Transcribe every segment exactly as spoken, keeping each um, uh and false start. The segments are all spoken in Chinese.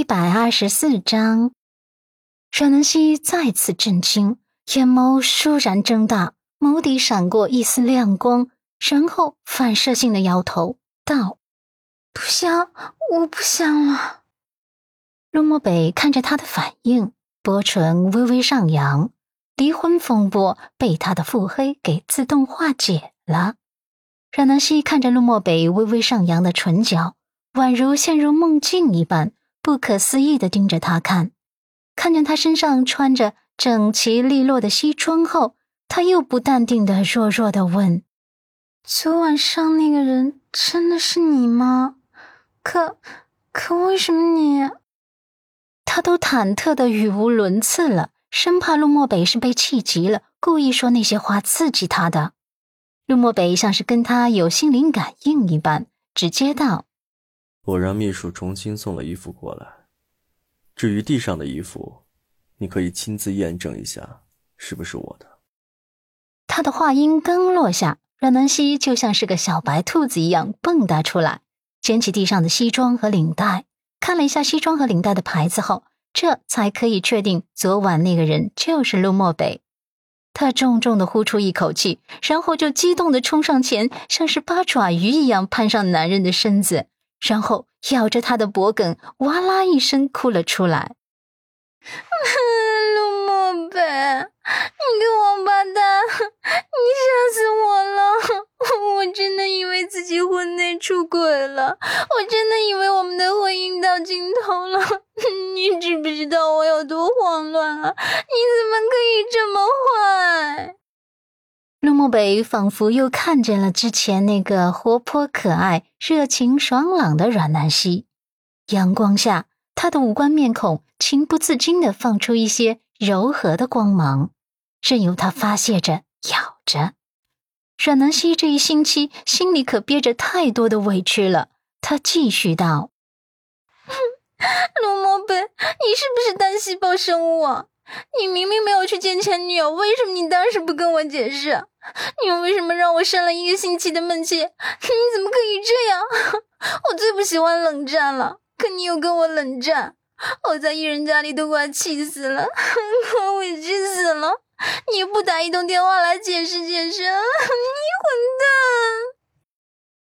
七百二十四章。阮南希再次震惊，眼眸倏然睁大，眸底闪过一丝亮光，然后反射性的摇头道：“不想，我不想了。”陆漠北看着他的反应，薄唇微微上扬。离婚风波被他的腹黑给自动化解了。阮南希看着陆漠北微微上扬的唇角，宛如陷入梦境一般，不可思议地盯着他看。看着他身上穿着整齐利落的西装后，他又不淡定地弱弱地问：“昨晚上那个人真的是你吗？可可为什么你……”他都忐忑地语无伦次了，生怕陆漠北是被气急了，故意说那些话刺激他的。陆漠北像是跟他有心灵感应一般，直接道：“我让秘书重新送了衣服过来，至于地上的衣服，你可以亲自验证一下是不是我的。”他的话音刚落下，阮南希就像是个小白兔子一样蹦跶出来，捡起地上的西装和领带，看了一下西装和领带的牌子后，这才可以确定昨晚那个人就是陆漠北。他重重地呼出一口气，然后就激动地冲上前，像是八爪鱼一样攀上男人的身子，然后咬着他的脖梗，哇啦一声哭了出来。陆漠北，你个王八蛋，你杀死我了！我真的以为自己婚内出轨了，我真的以为我们的婚姻到尽头了。你知不知道我有多慌乱啊？你怎么可以这么坏？陆漠北仿佛又看见了之前那个活泼可爱、热情爽朗的阮南希。阳光下，他的五官面孔情不自禁地放出一些柔和的光芒，任由他发泄着、咬着。阮南希这一星期心里可憋着太多的委屈了，他继续道：“陆漠北，你是不是单细胞生物啊？你明明没有去见前女友，为什么你当时不跟我解释？你为什么让我生了一个星期的闷气？你怎么可以这样？我最不喜欢冷战了，可你又跟我冷战，我在艺人家里都快气死了，我委屈死了。你也不打一通电话来解释解释，你混蛋！”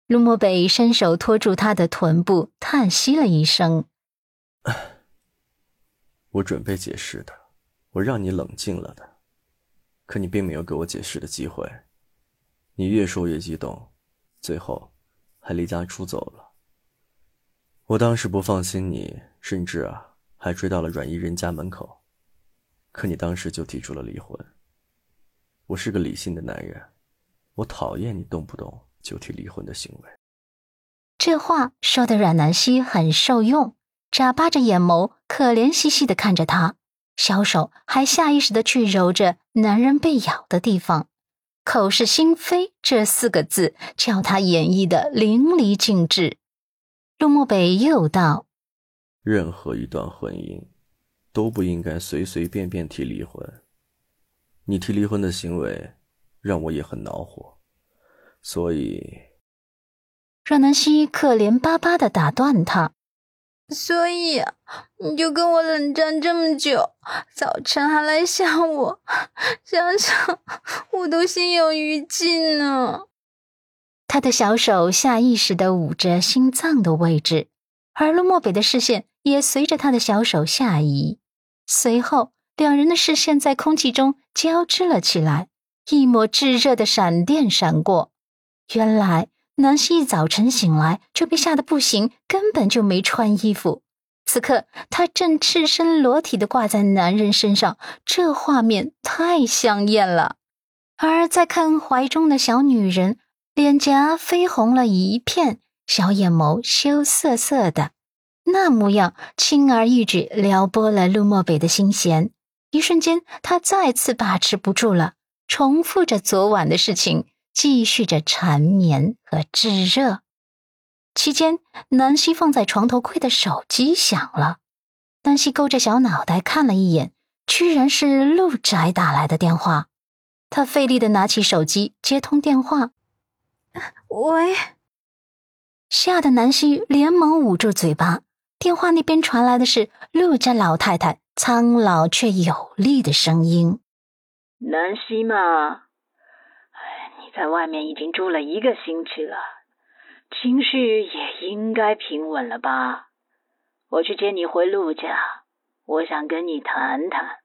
陆漠北伸手托住他的臀部，叹息了一声：“我准备解释的。我让你冷静了的，可你并没有给我解释的机会。你越说越激动，最后还离家出走了。我当时不放心你，甚至啊还追到了阮伊人家门口，可你当时就提出了离婚。我是个理性的男人，我讨厌你动不动就提离婚的行为。”这话说的阮南希很受用，眨巴着眼眸，可怜兮兮地看着他。小手还下意识地去揉着男人被咬的地方，口是心非这四个字叫他演绎得淋漓尽致。陆漠北又道：“任何一段婚姻都不应该随随便便提离婚，你提离婚的行为让我也很恼火，所以……”阮南希可怜巴巴地打断他：“所以你就跟我冷战这么久，早晨还来想我，想想我都心有余悸呢。”他的小手下意识地捂着心脏的位置，而陆漠北的视线也随着他的小手下移，随后两人的视线在空气中交织了起来，一抹炙热的闪电闪过。原来南希一早晨醒来就被吓得不行，根本就没穿衣服。此刻她正赤身裸体地挂在男人身上，这画面太香艳了。而再看怀中的小女人，脸颊绯红了一片，小眼眸羞涩涩的，那模样轻而易举撩拨了陆漠北的心弦。一瞬间她再次把持不住了，重复着昨晚的事情，继续着缠绵和炙热。期间，南希放在床头柜的手机响了。南希勾着小脑袋看了一眼，居然是陆宅打来的电话。她费力地拿起手机接通电话：“喂。”吓得南希连忙捂住嘴巴，电话那边传来的是陆家老太太苍老却有力的声音：“南希嘛，你在外面已经住了一个星期了，情绪也应该平稳了吧？我去接你回陆家，我想跟你谈谈。”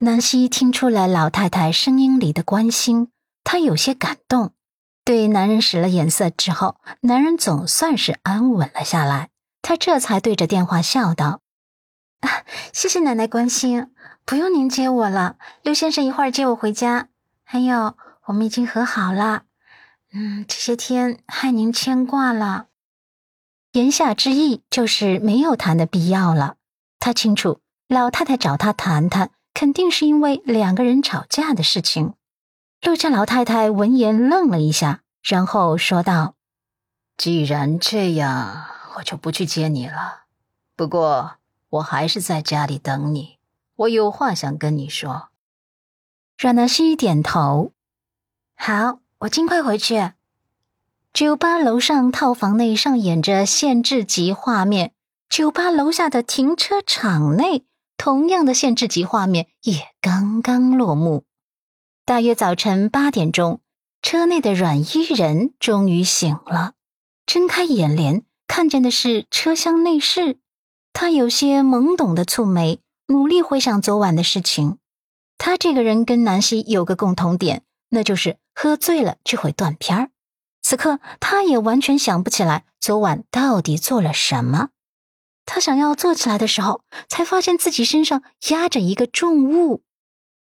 南希听出来老太太声音里的关心，她有些感动，对男人使了眼色之后，男人总算是安稳了下来，她这才对着电话笑道：“啊，谢谢奶奶关心，不用您接我了，刘先生一会儿接我回家。还有，我们已经和好了，嗯，这些天害您牵挂了。”言下之意就是没有谈的必要了。他清楚，老太太找他谈谈，肯定是因为两个人吵架的事情。陆家老太太闻言愣了一下，然后说道：“既然这样，我就不去接你了。不过……我还是在家里等你，我有话想跟你说。”阮南希点头：“好，我尽快回去。”酒吧楼上套房内上演着限制级画面，酒吧楼下的停车场内，同样的限制级画面也刚刚落幕。大约早晨八点钟，车内的阮依人终于醒了，睁开眼帘，看见的是车厢内饰。他有些懵懂的蹙眉，努力回想昨晚的事情。他这个人跟南希有个共同点，那就是喝醉了就会断片儿。此刻他也完全想不起来昨晚到底做了什么。他想要坐起来的时候，才发现自己身上压着一个重物。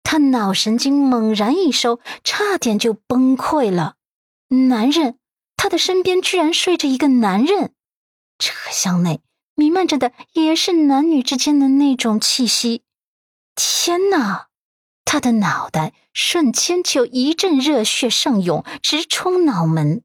他脑神经猛然一收，差点就崩溃了。男人，他的身边居然睡着一个男人。车厢内弥漫着的也是男女之间的那种气息。天哪！他的脑袋瞬间就一阵热血上涌，直冲脑门。